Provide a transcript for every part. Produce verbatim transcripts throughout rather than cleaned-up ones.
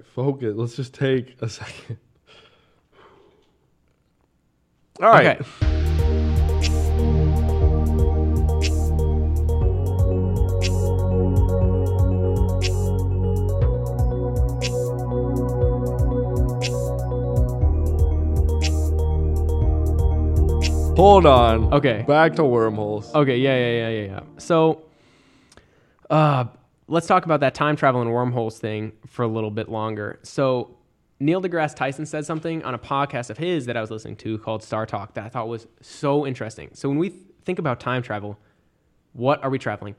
right, focus. Let's just take a second. All right. Okay. Hold on. Okay. Back to wormholes. Okay. Yeah, yeah, yeah, yeah, yeah. So uh, let's talk about that time travel and wormholes thing for a little bit longer. So Neil deGrasse Tyson said something on a podcast of his that I was listening to called Star Talk that I thought was so interesting. So when we th- think about time travel, what are we traveling?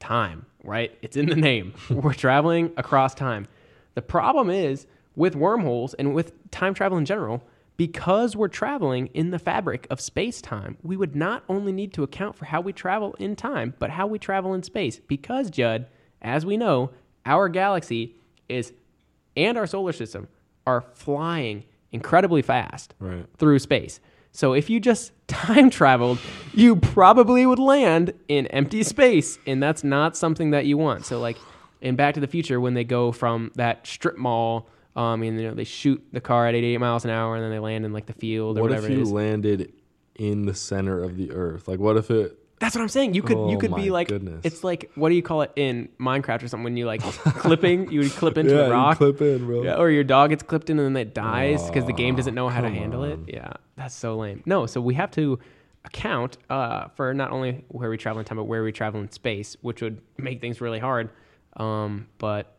Time, right? It's in the name. We're traveling across time. The problem is with wormholes and with time travel in general, because we're traveling in the fabric of space-time, we would not only need to account for how we travel in time, but how we travel in space. Because, Judd, as we know, our galaxy is, and our solar system, are flying incredibly fast right. through space. So if you just time traveled, you probably would land in empty space, and that's not something that you want. So, like, in Back to the Future, when they go from that strip mall... Um, and you know, they shoot the car at eighty-eight miles an hour, and then they land in like the field or what whatever. What if you it is. landed in the center of the Earth? Like, what if it? That's what I'm saying. You could, oh you could be like, goodness. It's like, what do you call it in Minecraft or something? When you like clipping, you would clip into yeah, a rock. You clip in, bro. Yeah, or your dog gets clipped in and then it dies because oh, the game doesn't know how to handle on. it. Yeah, that's so lame. No, so we have to account uh, for not only where we travel in time, but where we travel in space, which would make things really hard. Um, but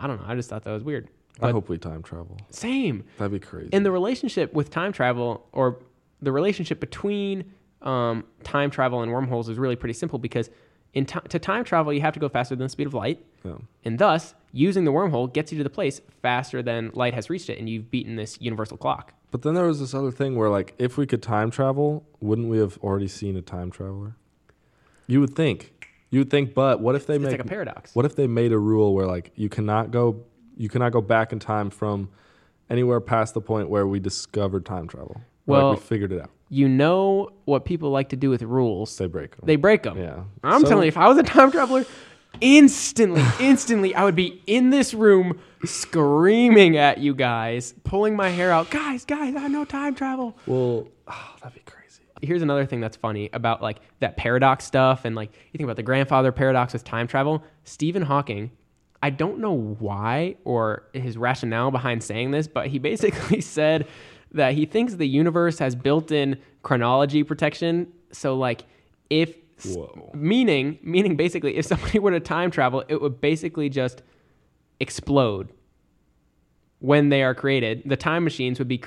I don't know. I just thought that was weird. But I hope we time travel. Same. That'd be crazy. And the relationship with time travel, or the relationship between um, time travel and wormholes, is really pretty simple because in t- to time travel, you have to go faster than the speed of light. Yeah. And thus, using the wormhole gets you to the place faster than light has reached it, and you've beaten this universal clock. But then there was this other thing where, like, if we could time travel, wouldn't we have already seen a time traveler? You would think. You would think, but what if they it's make... It's like a paradox. What if they made a rule where, like, you cannot go... You cannot go back in time from anywhere past the point where we discovered time travel. Well, like we figured it out. You know what people like to do with rules. They break them. They break them. Yeah. I'm so, telling you, if I was a time traveler, instantly, instantly, I would be in this room screaming at you guys, pulling my hair out. Guys, guys, I know time travel. Well, oh, that'd be crazy. Here's another thing that's funny about like that paradox stuff. And like you think about the grandfather paradox with time travel. Stephen Hawking. I don't know why or his rationale behind saying this, but he basically said that he thinks the universe has built-in chronology protection. So, like, if... Whoa. Meaning, meaning basically, if somebody were to time travel, it would basically just explode when they are created. The time machines would be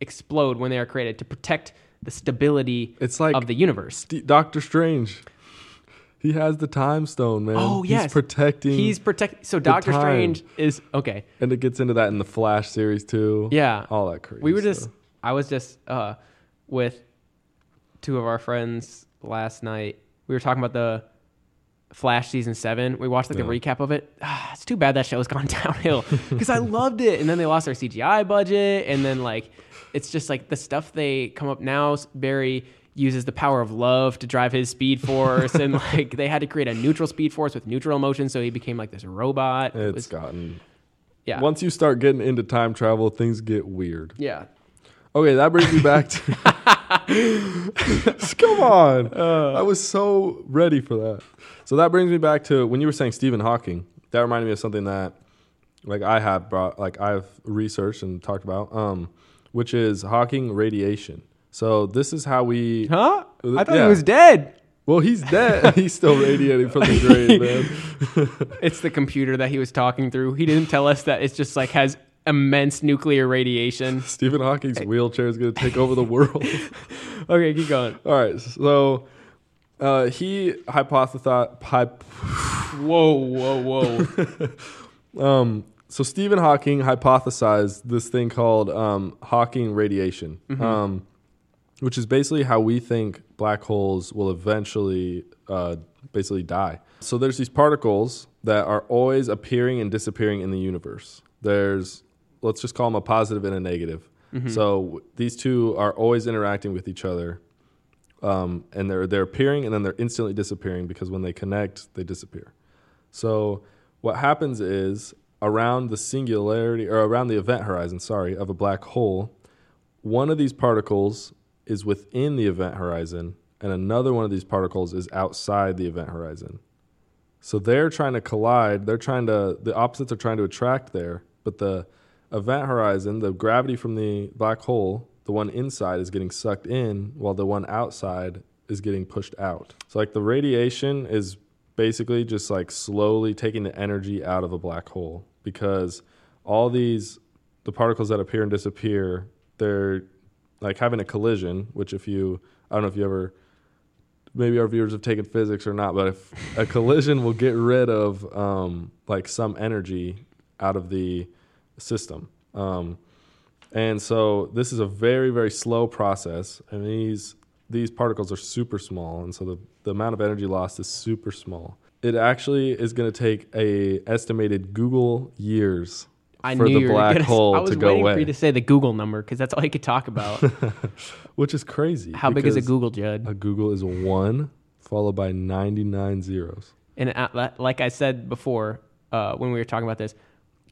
explode when they are created to protect the stability it's like of the universe. St- Doctor Strange... He has the time stone, man. Oh, yes. He's protecting. He's protecting. So Doctor Strange is, okay. And it gets into that in the Flash series, too. Yeah. All that crazy. We were just, stuff. I was just uh, with two of our friends last night. We were talking about the Flash season seven. We watched like yeah. the recap of it. Ah, it's too bad that show has gone downhill because I loved it. And then they lost their C G I budget. And then like, it's just like the stuff they come up now, very... uses the power of love to drive his speed force, and like they had to create a neutral speed force with neutral motion, so he became like this robot. It's it was, gotten, yeah. Once you start getting into time travel, things get weird. Yeah. Okay, that brings me back to. Come on, uh, I was so ready for that. So that brings me back to when you were saying Stephen Hawking. That reminded me of something that, like I have brought, like I've researched and talked about, um, which is Hawking radiation. So this is how we... Huh? I thought yeah. he was dead. Well, he's dead. He's still radiating from the grave, man. It's the computer that he was talking through. He didn't tell us that it's just like has immense nuclear radiation. Stephen Hawking's wheelchair is going to take over the world. Okay, keep going. All right. So uh, he hypothesized... Hyp- whoa, whoa, whoa. um, so Stephen Hawking hypothesized this thing called um, Hawking radiation. Mm-hmm. Um Which is basically how we think black holes will eventually uh, basically die. So there's these particles that are always appearing and disappearing in the universe. There's, let's just call them a positive and a negative. Mm-hmm. So w- these two are always interacting with each other. Um, and they're they're appearing and then they're instantly disappearing because when they connect, they disappear. So what happens is around the singularity, or around the event horizon, sorry, of a black hole, one of these particles is within the event horizon, and another one of these particles is outside the event horizon. So they're trying to collide. They're trying to, the opposites are trying to attract there, but the event horizon, the gravity from the black hole, the one inside is getting sucked in, while the one outside is getting pushed out. So like the radiation is basically just like slowly taking the energy out of a black hole, because all these, the particles that appear and disappear, they're like having a collision, which if you, I don't know if you ever, maybe our viewers have taken physics or not, but if a collision will get rid of um, like some energy out of the system. Um, and so this is a very, very slow process. And these these particles are super small. And so the, the amount of energy lost is super small. It actually is going to take a estimated Google years I for the black gonna, hole to go away. I was waiting for you to say the Google number, because that's all you could talk about. Which is crazy. How big is a Google, Judd? A Google is one followed by ninety-nine zeros. And uh, like I said before, uh, when we were talking about this,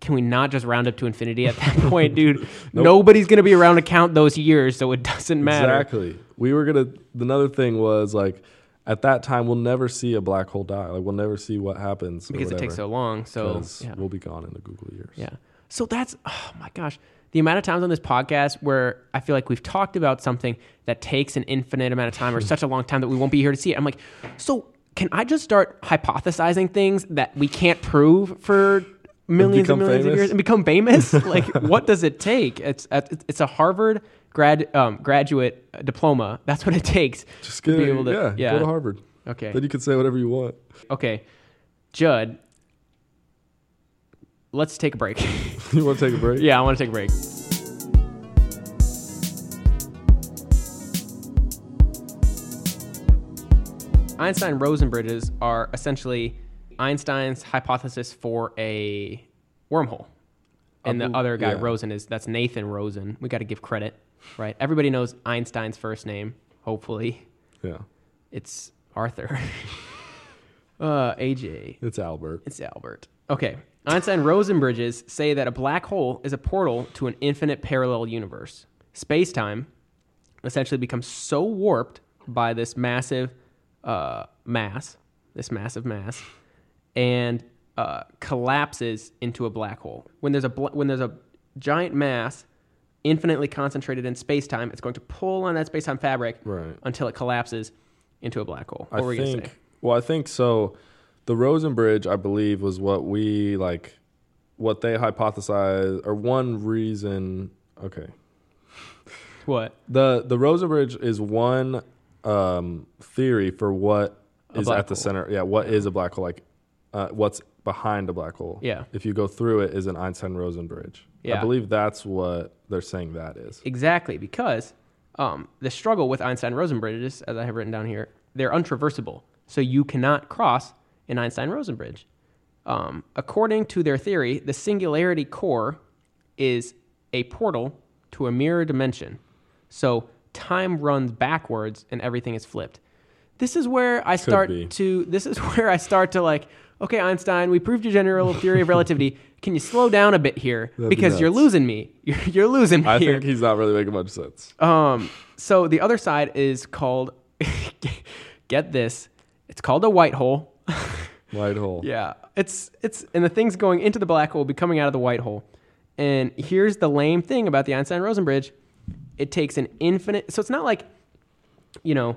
can we not just round up to infinity at that point, dude? Nope. Nobody's going to be around to count those years, so it doesn't matter. Exactly. We were going to... Another thing was, like, at that time, we'll never see a black hole die. Like, we'll never see what happens. Because it takes so long, so... Yeah. We'll be gone in the Google years. Yeah. So that's... Oh, my gosh. The amount of times on this podcast where I feel like we've talked about something that takes an infinite amount of time or such a long time that we won't be here to see it. I'm like, so can I just start hypothesizing things that we can't prove for... millions and, and millions famous. Of years and become famous? Like, what does it take? It's it's a Harvard grad um, graduate diploma. That's what it takes. Just get to be able to, yeah, yeah, go to Harvard. Okay. Then you can say whatever you want. Okay. Judd, let's take a break. You want to take a break? Yeah, I want to take a break. Einstein-Rosen bridges are essentially... Einstein's hypothesis for a wormhole, and the other guy, yeah. Rosen, is that's Nathan Rosen. We got to give credit, right? Everybody knows Einstein's first name, hopefully. Yeah, it's Arthur. uh, A J. It's Albert. It's Albert. Okay. Einstein-Rosen bridges say that a black hole is a portal to an infinite parallel universe. Space-time essentially becomes so warped by this massive uh, mass, this massive mass. And uh, collapses into a black hole. When there's a bl- when there's a giant mass infinitely concentrated in space-time, it's going to pull on that space-time fabric right. until it collapses into a black hole. What I were you think, say? Well, I think so. The Rosen bridge, I believe, was what we like, what they hypothesized, or one reason. Okay. What the the Rosen bridge is one um, theory for what a is at hole. The center. Yeah, what yeah. is a black hole like? Uh, what's behind a black hole. Yeah. If you go through it is an Einstein-Rosen bridge. Yeah. I believe that's what they're saying that is. Exactly, because um, the struggle with Einstein-Rosen bridges, as I have written down here, they're untraversable. So you cannot cross an Einstein-Rosen bridge. Um, according to their theory, the singularity core is a portal to a mirror dimension. So time runs backwards and everything is flipped. This is where I Could start be. to, this is where I start to like, okay, Einstein, we proved your general theory of relativity. Can you slow down a bit here? That'd because be you're losing me. You're, you're losing me I here. think he's not really making much sense. Um, so the other side is called, get this, it's called a white hole. White hole. Yeah. It's, it's, and the things going into the black hole will be coming out of the white hole. And here's the lame thing about the Einstein-Rosen bridge. It takes an infinite, so it's not like, you know,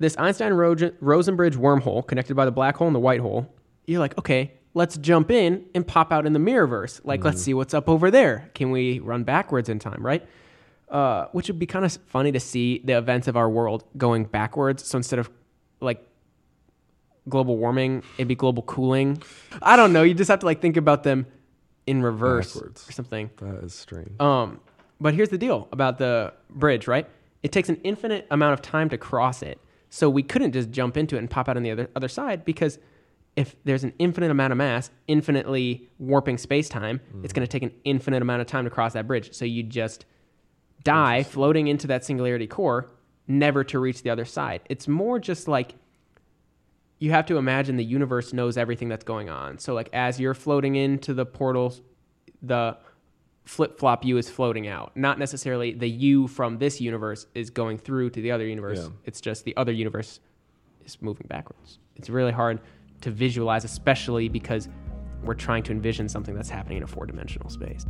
this Einstein-Rosen bridge wormhole connected by the black hole and the white hole. You're like, okay, let's jump in and pop out in the mirrorverse. Like, mm. let's see what's up over there. Can we run backwards in time, right? Uh, which would be kind of funny to see the events of our world going backwards. So instead of, like, global warming, it'd be global cooling. I don't know. You just have to, like, think about them in reverse backwards. Or something. That is strange. Um, but here's the deal about the bridge, right? It takes an infinite amount of time to cross it. So we couldn't just jump into it and pop out on the other other side because... If there's an infinite amount of mass, infinitely warping space-time, mm. it's going to take an infinite amount of time to cross that bridge. So you just die floating into that singularity core, never to reach the other side. It's more just like you have to imagine the universe knows everything that's going on. So like as you're floating into the portal, the flip-flop you is floating out. Not necessarily the you from this universe is going through to the other universe. Yeah. It's just the other universe is moving backwards. It's really hard to visualize, especially because we're trying to envision something that's happening in a four-dimensional space.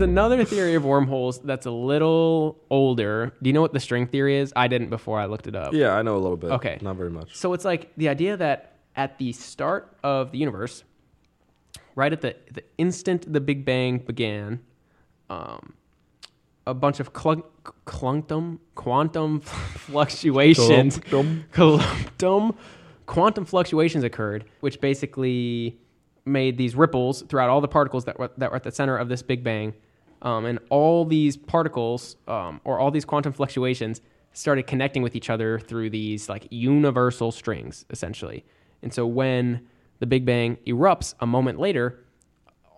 Another theory of wormholes that's a little older. Do you know what the string theory is? I didn't before I looked it up. Yeah, I know a little bit. Okay. Not very much. So it's like the idea that at the start of the universe, right at the, the instant the Big Bang began, um, a bunch of clung, clunctum, quantum fluctuations, clumptum. Clumptum, quantum fluctuations occurred, which basically made these ripples throughout all the particles that were, that were at the center of this Big Bang. Um, and all these particles, um, or all these quantum fluctuations, started connecting with each other through these like universal strings, essentially. And so when the Big Bang erupts a moment later,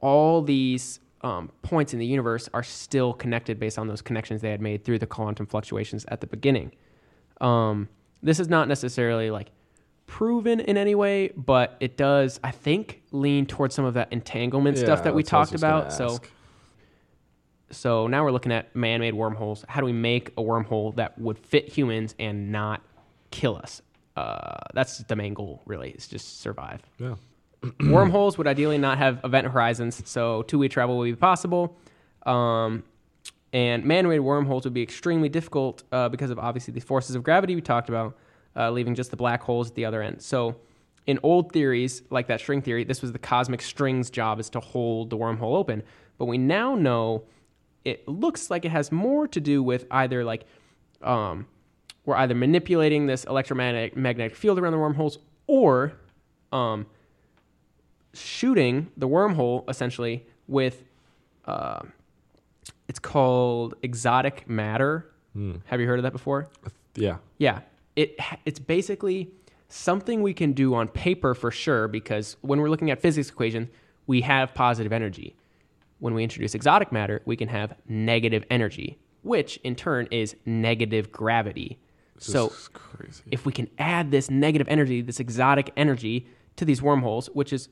all these um, points in the universe are still connected based on those connections they had made through the quantum fluctuations at the beginning. Um, this is not necessarily like proven in any way, but it does, I think, lean towards some of that entanglement yeah, stuff that we talked about. So, so now we're looking at man-made wormholes. How do we make a wormhole that would fit humans and not kill us? Uh, that's the main goal, really, is just survive. Yeah. Wormholes would ideally not have event horizons, so two-way travel would be possible. Um, and man-made wormholes would be extremely difficult uh, because of, obviously, the forces of gravity we talked about. Uh, leaving just the black holes at the other end. So in old theories, like that string theory, this was the cosmic string's job, is to hold the wormhole open. But we now know it looks like it has more to do with either like um, we're either manipulating this electromagnetic magnetic field around the wormholes, or um, shooting the wormhole essentially with, uh, it's called exotic matter. Mm. Have you heard of that before? Yeah. Yeah. It It's basically something we can do on paper for sure, because when we're looking at physics equations, we have positive energy. When we introduce exotic matter, we can have negative energy, which in turn is negative gravity. This so is crazy. If we can add this negative energy, this exotic energy to these wormholes, which is,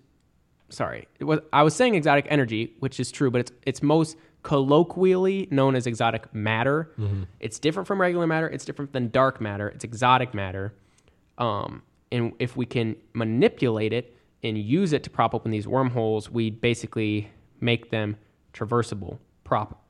sorry, it was, I was saying exotic energy, which is true, but it's it's most colloquially known as exotic matter. Mm-hmm. It's different from regular matter. It's different than dark matter. It's exotic matter. Um, and if we can manipulate it and use it to prop open these wormholes, we basically make them traversable, prop,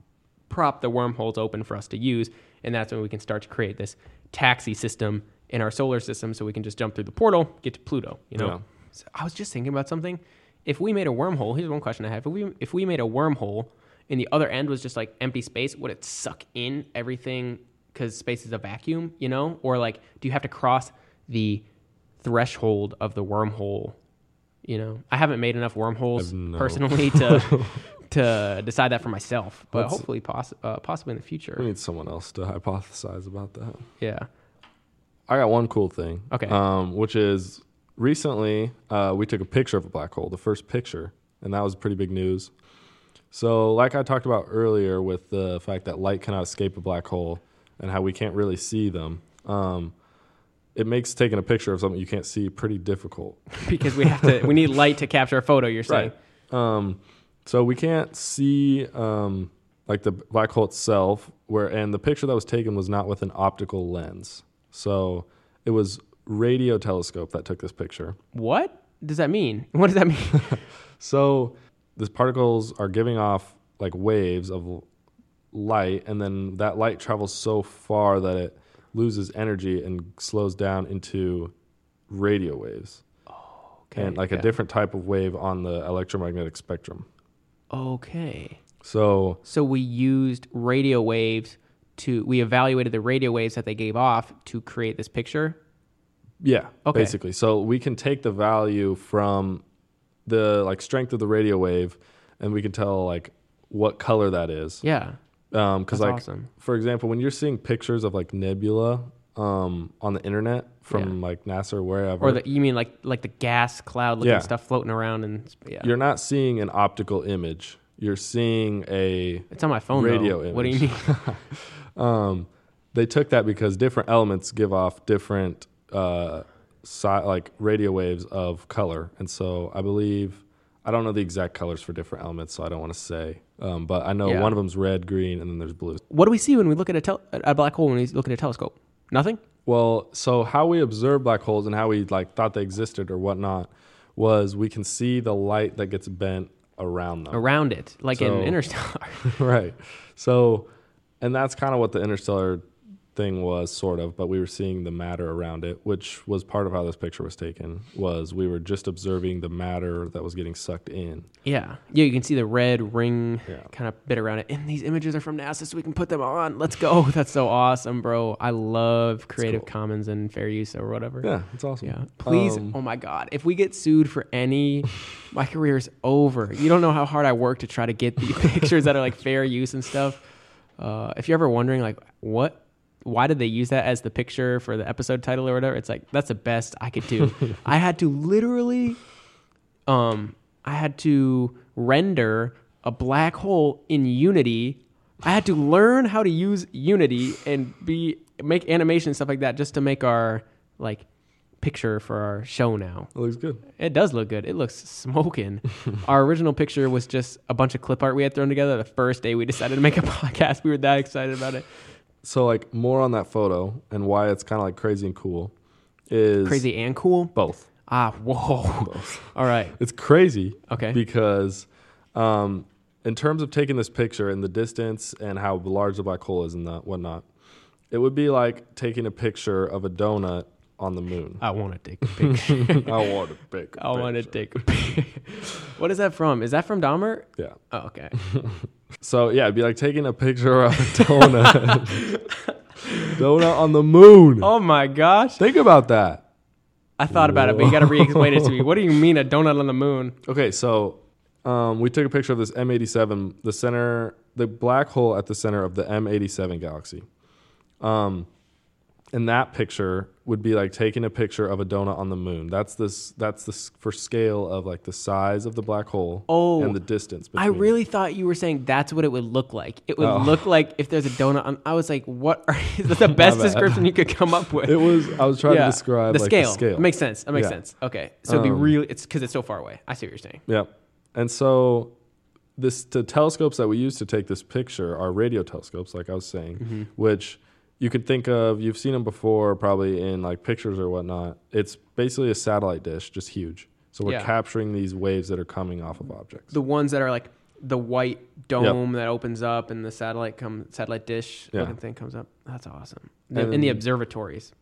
prop the wormholes open for us to use. And that's when we can start to create this taxi system in our solar system, so we can just jump through the portal, get to Pluto. You know, yeah. So I was just thinking about something. If we made a wormhole, here's one question I have. If we, if we made a wormhole and the other end was just like empty space, would it suck in everything because space is a vacuum, you know? Or like, do you have to cross the threshold of the wormhole, you know? I haven't made enough wormholes no. personally to to decide that for myself, but That's, hopefully poss- uh, possibly in the future. We need someone else to hypothesize about that. Yeah. I got one cool thing. Okay. Um, which is recently uh, we took a picture of a black hole, the first picture, and that was pretty big news. So like I talked about earlier with the fact that light cannot escape a black hole and how we can't really see them, um, it makes taking a picture of something you can't see pretty difficult. Because we have to, we need light to capture a photo, you're saying. Right. Um, so we can't see um, like the black hole itself, where and the picture that was taken was not with an optical lens. So it was radio telescope that took this picture. What does that mean? What does that mean? So these particles are giving off like waves of light, and then that light travels so far that it loses energy and slows down into radio waves. Oh, okay. And like yeah. a different type of wave on the electromagnetic spectrum. Okay. So So we used radio waves to, we evaluated the radio waves that they gave off to create this picture? Yeah, okay. Basically. So we can take the value from the like strength of the radio wave, and we can tell like what color that is. Yeah. Um, cause That's like, awesome. For example, when you're seeing pictures of like nebula, um, on the internet from yeah. like NASA or wherever, or the, you mean like, like the gas cloud looking yeah. stuff floating around, and yeah. you're not seeing an optical image. You're seeing a, it's on my phone radio though. Image. What do you mean? um, they took that because different elements give off different uh, si- like radio waves of color. And so I believe, I don't know the exact colors for different elements, so I don't want to say. Um, but I know yeah. one of them's red, green, and then there's blue. What do we see when we look at a, tel- a black hole when we look at a telescope? Nothing? Well, so how we observe black holes and how we like thought they existed or whatnot was we can see the light that gets bent around them. Around it, like so, in Interstellar. Right. So, and that's kind of what the Interstellar thing was, sort of, but we were seeing the matter around it, which was part of how this picture was taken, was we were just observing the matter that was getting sucked in. Yeah. Yeah, you can see the red ring yeah. kind of bit around it. And these images are from NASA, so we can put them on. Let's go. That's so awesome, bro. I love Creative cool. Commons and fair use or whatever. Yeah, it's awesome. Yeah. Please, um, oh my God. If we get sued for any, my career's over. You don't know how hard I work to try to get the pictures that are like fair use and stuff. Uh, if you're ever wondering like what why did they use that as the picture for the episode title or whatever? It's like, that's the best I could do. I had to literally, um, I had to render a black hole in Unity. I had to learn how to use Unity and be, make animation and stuff like that just to make our like picture for our show now. It looks good. It does look good. It looks smoking. Our original picture was just a bunch of clip art we had thrown together the first day we decided to make a podcast. We were that excited about it. So, like, more on that photo and why it's kind of, like, crazy and cool is... Crazy and cool? Both. Ah, whoa. Both. All right. It's crazy. Okay. Because um, in terms of taking this picture and the distance and how large the black hole is and that whatnot, it would be like taking a picture of a donut on the moon. I want to take a picture. I want to take a I picture. I want to take a picture. What is that from? Is that from Dahmer? Yeah. Oh, okay. So, yeah, it'd be like taking a picture of a donut. Donut on the moon. Oh, my gosh. Think about that. I thought Whoa. about it, but you got to re-explain it to me. What do you mean a donut on the moon? Okay, so um, we took a picture of this M eighty-seven, the center, the black hole at the center of the M eighty-seven galaxy. Um, and that picture would be like taking a picture of a donut on the moon. That's this. That's this for scale of like the size of the black hole oh, and the distance between. I really thought you were saying that's what it would look like. It would oh. look like if there's a donut on. I was like, what? Are, is that the best description you could come up with? It was. I was trying yeah. to describe the like scale. The scale. It makes sense. It makes yeah. sense. Okay, so it'd be um, really. It's because it's so far away. I see what you're saying. Yeah, and so this the telescopes that we use to take this picture are radio telescopes, like I was saying, mm-hmm. which. You could think of, you've seen them before probably in like pictures or whatnot. It's basically a satellite dish, just huge. So we're yeah. capturing these waves that are coming off of objects. The ones that are like the white dome yep. that opens up and the satellite come satellite dish yeah. looking thing comes up. That's awesome. And in the observatories.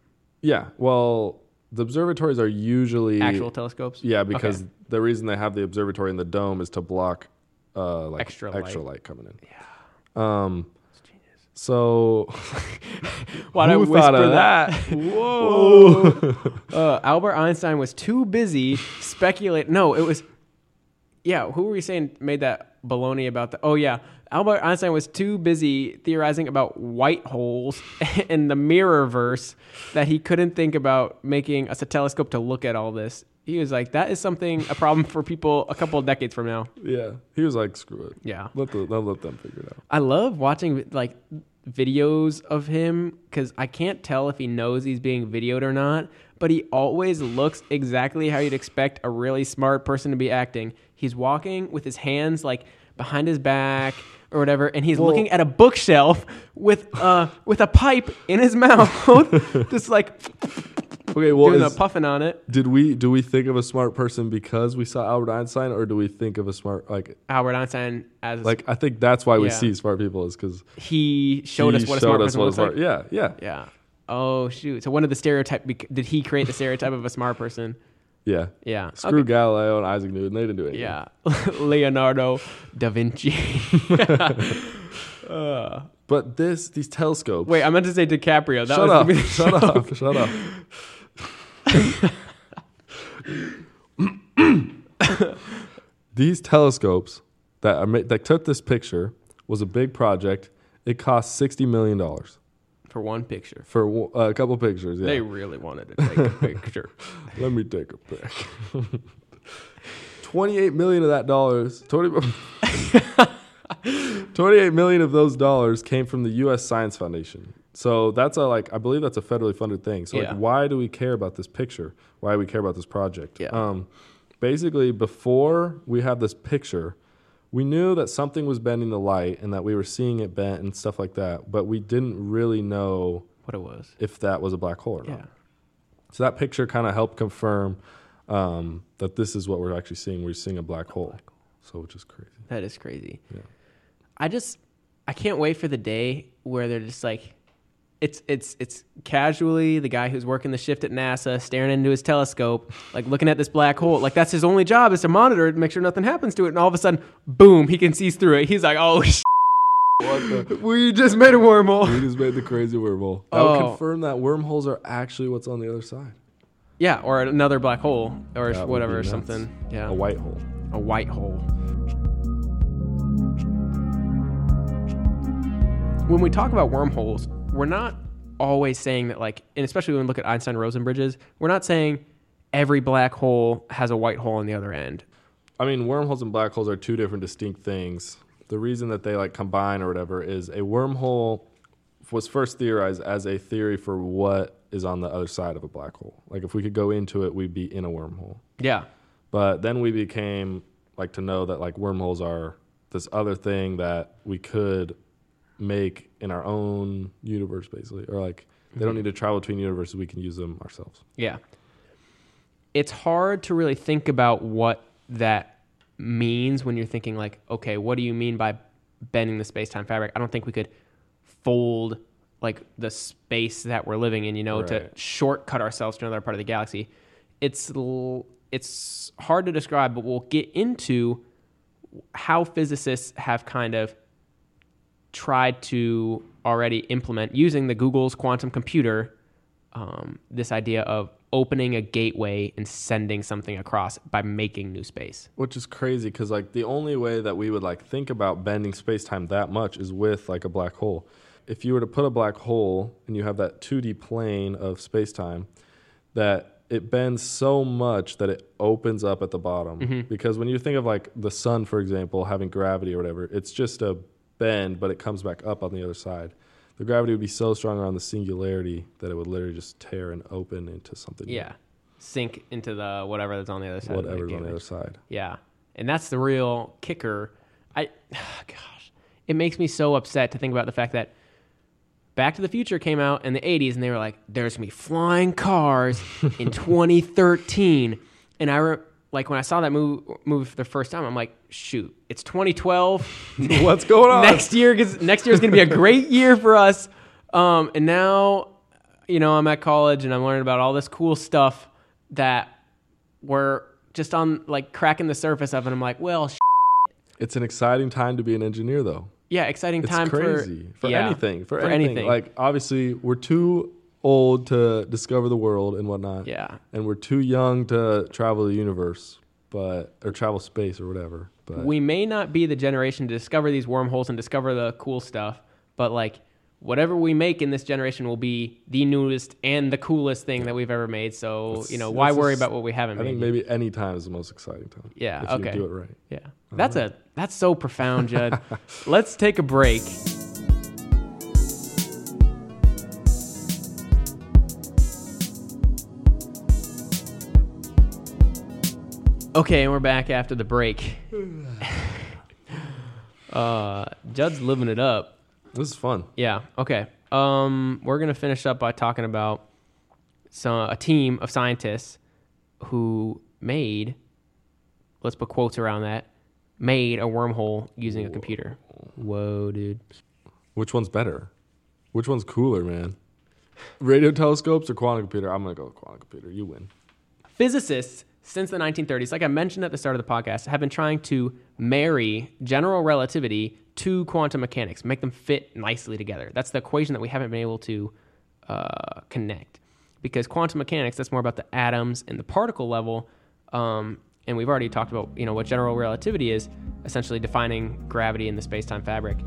Yeah. Well, the observatories are usually... Actual telescopes? Yeah, because okay. the reason they have the observatory in the dome is to block uh, like extra light. extra light coming in. Yeah. Um, So, why did I whisper that? that? Whoa! uh, Albert Einstein was too busy speculating. No, it was. Yeah, who were we saying made that baloney about the? Oh yeah, Albert Einstein was too busy theorizing about white holes and the mirrorverse that he couldn't think about making us a telescope to look at all this. He was like, that is something, a problem for people a couple of decades from now. Yeah. He was like, screw it. Yeah. Let, the, let them figure it out. I love watching like videos of him because I can't tell if he knows he's being videoed or not, but he always looks exactly how you'd expect a really smart person to be acting. He's walking with his hands like behind his back or whatever, and he's well, looking at a bookshelf with, uh, with a pipe in his mouth, just like... Okay, well, doing is, a puffing on it. Did we do we think of a smart person because we saw Albert Einstein, or do we think of a smart like Albert Einstein as like I think that's why we yeah. see smart people is because he showed he us what a smart person was like. Yeah, yeah, yeah. Oh shoot! So one of the stereotype did he create the stereotype of a smart person? Yeah, yeah. Screw okay. Galileo and Isaac Newton; they didn't do anything. Yeah, Leonardo da Vinci. uh. But this these telescopes. Wait, I meant to say DiCaprio. That shut was up! The shut up! Shut up! These telescopes that I made, that took this picture was a big project. It cost sixty million dollars for one picture. For uh, a couple pictures, yeah. They really wanted to take a picture. Let me take a pic. Twenty-eight million of that dollars. twenty Twenty-eight million of those dollars came from the U S Science Foundation. So that's a, like, I believe that's a federally funded thing. So yeah. like, why do we care about this picture? Why do we care about this project? Yeah. Um, basically, before we had this picture, we knew that something was bending the light and that we were seeing it bent and stuff like that, but we didn't really know what it was, if that was a black hole or yeah. not. So that picture kind of helped confirm um, that this is what we're actually seeing. We're seeing a black hole. Black hole. So, which is crazy. That is crazy. Yeah. I just, I can't wait for the day where they're just like, It's it's it's casually the guy who's working the shift at NASA staring into his telescope, like looking at this black hole. Like, that's his only job, is to monitor it and make sure nothing happens to it. And all of a sudden, boom, he can see through it. He's like, oh, sh**. What the? We just made a wormhole. We just made the crazy wormhole. That oh. would confirm that wormholes are actually what's on the other side. Yeah, or another black hole or that whatever or something. Yeah, a white hole. A white hole. When we talk about wormholes, we're not always saying that, like, and especially when we look at Einstein-Rosen bridges, we're not saying every black hole has a white hole on the other end. I mean, wormholes and black holes are two different distinct things. The reason that they, like, combine or whatever is a wormhole was first theorized as a theory for what is on the other side of a black hole. Like, if we could go into it, we'd be in a wormhole. Yeah. But then we became, like, to know that, like, wormholes are this other thing that we could make in our own universe, basically, or like they mm-hmm. don't need to travel between universes, we can use them ourselves. Yeah. It's hard to really think about what that means when you're thinking, like, okay, what do you mean by bending the space-time fabric? I don't think we could fold, like, the space that we're living in, you know, right. to shortcut ourselves to another part of the galaxy. It's l- it's hard to describe, but we'll get into how physicists have kind of tried to already implement, using the Google's quantum computer, um, this idea of opening a gateway and sending something across by making new space. Which is crazy, because, like, the only way that we would, like, think about bending space-time that much is with, like, a black hole. If you were to put a black hole and you have that two D plane of space-time, that it bends so much that it opens up at the bottom. Mm-hmm. Because when you think of, like, the sun, for example, having gravity or whatever, it's just a bend, but it comes back up on the other side. The gravity would be so strong around the singularity that it would literally just tear and open into something. Yeah. New. Sink into the whatever that's on the other side. Whatever's on the other side. Yeah. And that's the real kicker. I, oh gosh, it makes me so upset to think about the fact that Back to the Future came out in the eighties and they were like, there's going to be flying cars in twenty thirteen. And I remember, like, when I saw that move, move for the first time, I'm like, shoot, it's twenty twelve. What's going on? Next year is next year is going to be a great year for us. Um, and now, you know, I'm at college and I'm learning about all this cool stuff that we're just on, like, cracking the surface of. And I'm like, well, sh-. It's an exciting time to be an engineer, though. Yeah, exciting time for... It's crazy. For, for yeah, anything. For, for anything. anything. Like, obviously, we're too old to discover the world and whatnot. Yeah. And we're too young to travel the universe, but or travel space or whatever. But we may not be the generation to discover these wormholes and discover the cool stuff, but, like, whatever we make in this generation will be the newest and the coolest thing yeah. that we've ever made. So, it's, you know, why worry about what we haven't I made? I think maybe any time is the most exciting time. Yeah. If okay. If you do it right. Yeah. All that's right. a that's so profound, Judd. Let's take a break. Okay, and we're back after the break. uh, Judd's living it up. This is fun. Yeah, okay. Um, we're going to finish up by talking about some, a team of scientists who made, let's put quotes around that, made a wormhole using Whoa. a computer. Whoa, dude. Which one's better? Which one's cooler, man? Radio telescopes or quantum computer? I'm going to go with quantum computer. You win. Physicists, since the nineteen thirties, like I mentioned at the start of the podcast, have been trying to marry general relativity to quantum mechanics, make them fit nicely together. That's the equation that we haven't been able to uh, connect. Because quantum mechanics, that's more about the atoms and the particle level. Um, and we've already talked about, you know, what general relativity is, essentially defining gravity in the space-time fabric.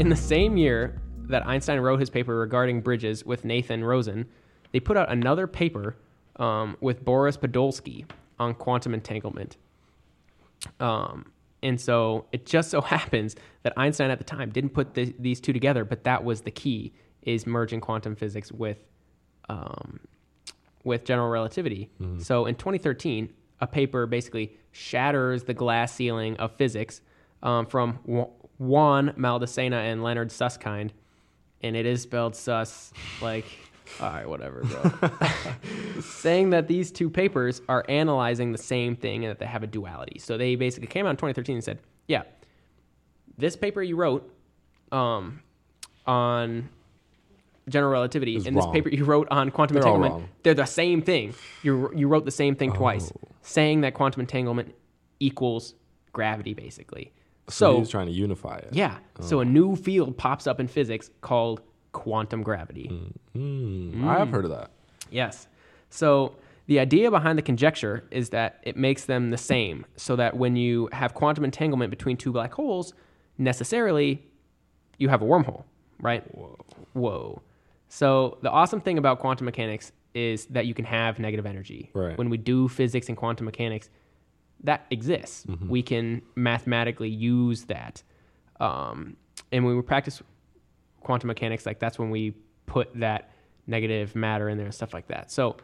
In the same year that Einstein wrote his paper regarding bridges with Nathan Rosen, they put out another paper um, with Boris Podolsky on quantum entanglement. Um, And so it just so happens that Einstein at the time didn't put the, these two together, but that was the key, is merging quantum physics with um, with general relativity. Mm-hmm. So in twenty thirteen, a paper basically shatters the glass ceiling of physics um, from Juan Maldacena and Leonard Susskind, and it is spelled sus, like... All right, whatever, bro. Saying that these two papers are analyzing the same thing and that they have a duality. So they basically came out in twenty thirteen and said, yeah, this paper you wrote um, on general relativity and wrong. This paper you wrote on quantum they're entanglement, they're the same thing. You you wrote the same thing oh. twice, saying that quantum entanglement equals gravity, basically. So, so he's trying to unify it. Yeah. Oh. So a new field pops up in physics called quantum gravity. Mm. Mm. I have heard of that. Yes. So the idea behind the conjecture is that it makes them the same, so that when you have quantum entanglement between two black holes, necessarily you have a wormhole, right? Whoa. Whoa. So the awesome thing about quantum mechanics is that you can have negative energy. Right. When we do physics and quantum mechanics, that exists. Mm-hmm. We can mathematically use that. Um, and when we practice quantum mechanics, like that's when we put that negative matter in there and stuff like that. So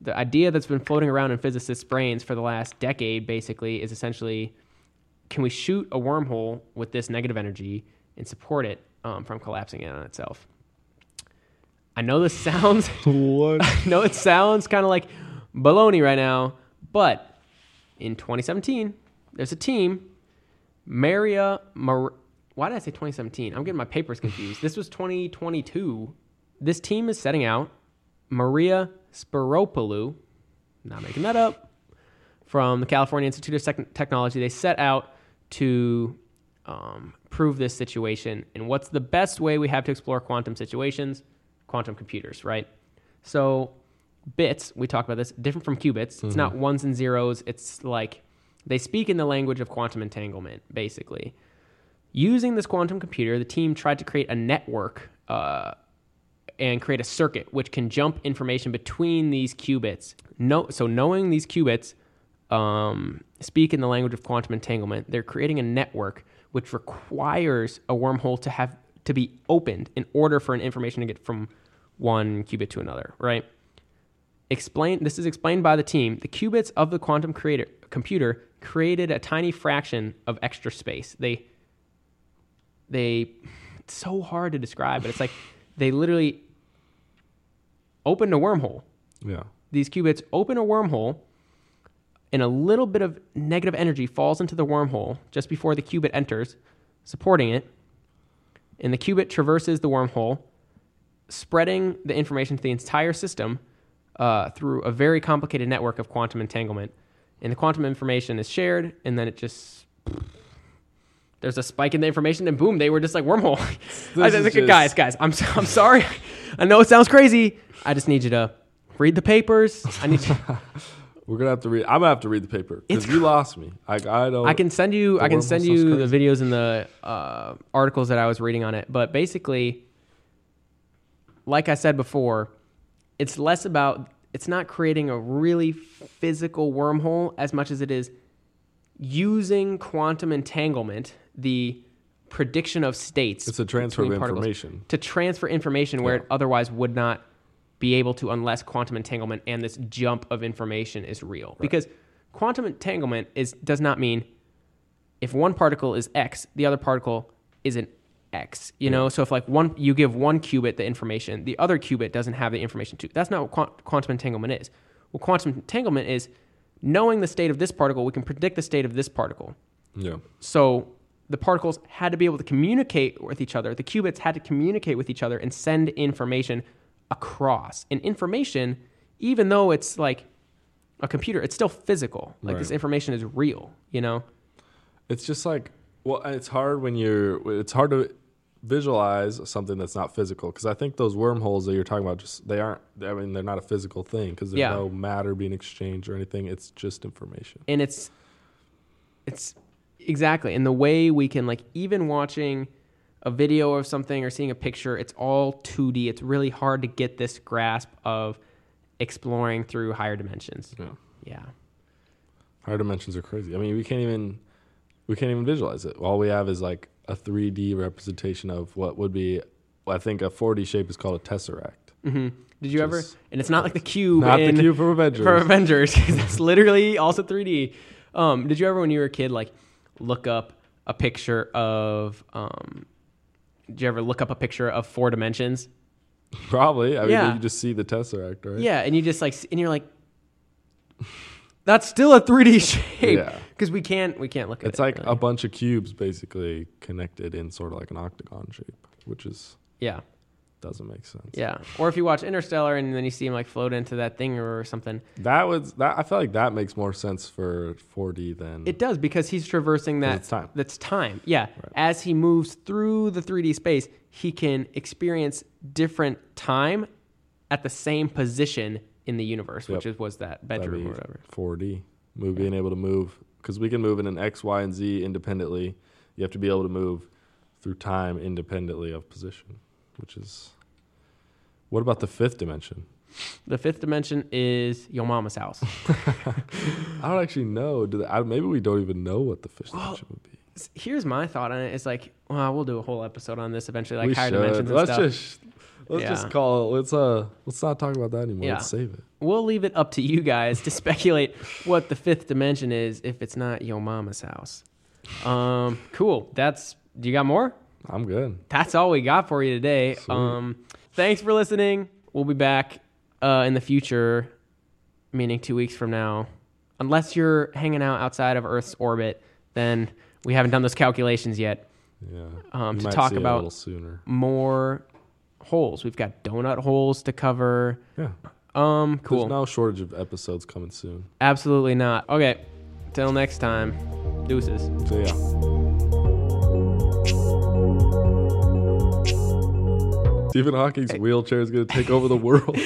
the idea that's been floating around in physicists' brains for the last decade basically is essentially, can we shoot a wormhole with this negative energy and support it um, from collapsing in on itself? I know this sounds what? I know it sounds kind of like baloney right now, but in twenty seventeen there's a team, Maria Mar- Why did I say twenty seventeen? I'm getting my papers confused. This was twenty twenty-two. This team is setting out. Maria Spiropolu, not making that up, from the California Institute of Technology. They set out to um, prove this situation. And what's the best way we have to explore quantum situations? Quantum computers, right? So bits, we talked about this, different from qubits. Mm-hmm. It's not ones and zeros. It's like they speak in the language of quantum entanglement, basically. Using this quantum computer, the team tried to create a network uh, and create a circuit which can jump information between these qubits. No, so knowing these qubits um, speak in the language of quantum entanglement, they're creating a network which requires a wormhole to have to be opened in order for an information to get from one qubit to another, right? Explain, this is explained by the team. The qubits of the quantum creator, computer created a tiny fraction of extra space. They... They, it's so hard to describe, but it's like they literally opened a wormhole. Yeah. These qubits open a wormhole, and a little bit of negative energy falls into the wormhole just before the qubit enters, supporting it. And the qubit traverses the wormhole, spreading the information to the entire system uh, through a very complicated network of quantum entanglement. And the quantum information is shared, and then it just... There's a spike in the information, and boom, they were just like wormhole. I think, just... guys, guys, I'm I'm sorry. I know it sounds crazy. I just need you to read the papers. I need you. We're gonna have to read. I'm gonna have to read the paper because you lost me. I I don't. I can send you. I can send you the videos and the uh, articles that I was reading on it. But basically, like I said before, it's less about. It's not creating a really physical wormhole as much as it is using quantum entanglement, the prediction of states. It's a transfer of information. To transfer information where yeah. it otherwise would not be able to unless quantum entanglement and this jump of information is real. Right. Because quantum entanglement is does not mean if one particle is X, the other particle isn't X. You yeah. know, so if like one you give one qubit the information, the other qubit doesn't have the information too. That's not what quant- quantum entanglement is. Well, quantum entanglement is knowing the state of this particle, we can predict the state of this particle. Yeah. So the particles had to be able to communicate with each other. The qubits had to communicate with each other and send information across. And information, even though it's like a computer, it's still physical. Like right. This information is real, you know? It's just like, well, it's hard when you're, it's hard to visualize something that's not physical, because I think those wormholes that you're talking about, just they aren't, I mean, they're not a physical thing because there's yeah. no matter being exchanged or anything. It's just information. And it's it's exactly, and the way we can, like, even watching a video of something or seeing a picture, it's all two D. It's really hard to get this grasp of exploring through higher dimensions. Yeah, yeah. Higher dimensions are crazy. I mean, we can't even We can't even visualize it. All we have is like a three D representation of what would be, I think a four D shape is called a tesseract. Mm-hmm. Did you Just, ever? And it's not like the cube. Not in, the cube from Avengers. For Avengers, because it's literally also three D. Um, did you ever, when you were a kid, like look up a picture of? Um, did you ever look up a picture of four dimensions? Probably. I yeah. mean, you just see the tesseract, right? Yeah, and you just like, and you're like, that's still a three D shape. Yeah. Because we can't, we can't look at it's it. It's like really. a bunch of cubes basically connected in sort of like an octagon shape, which is yeah. doesn't make sense. Yeah. Or if you watch Interstellar and then you see him like float into that thing or something. That was that I feel like that makes more sense for four D than it does, because he's traversing that it's time. That's time. Yeah. Right. As he moves through the three D space, he can experience different time at the same position in the universe, yep. which is was that bedroom or whatever. four D. Move yeah. being able to move, because we can move in an X, Y, and Z independently. You have to be able to move through time independently of position. Which is, what about the fifth dimension? The fifth dimension is your mama's house. I don't actually know. Do they, I, maybe we don't even know what the fifth well, dimension would be. Here's my thought on it. It's like, well, we'll do a whole episode on this eventually, like we higher should. dimensions and let's stuff. Just, let's yeah. just call it. Let's uh, let's not talk about that anymore. Yeah. Let's save it. We'll leave it up to you guys to speculate what the fifth dimension is if it's not your mama's house. Um, cool. That's. Do you got more? I'm good. That's all we got for you today. Sweet. Um, thanks for listening. We'll be back uh, in the future, meaning two weeks from now. Unless you're hanging out outside of Earth's orbit, then we haven't done those calculations yet. Yeah. Um, to talk about more holes. We've got donut holes to cover. Yeah. Um, cool. There's no shortage of episodes coming soon. Absolutely not. Okay. Till next time. Deuces. See ya. Stephen Hawking's wheelchair is going to take over the world.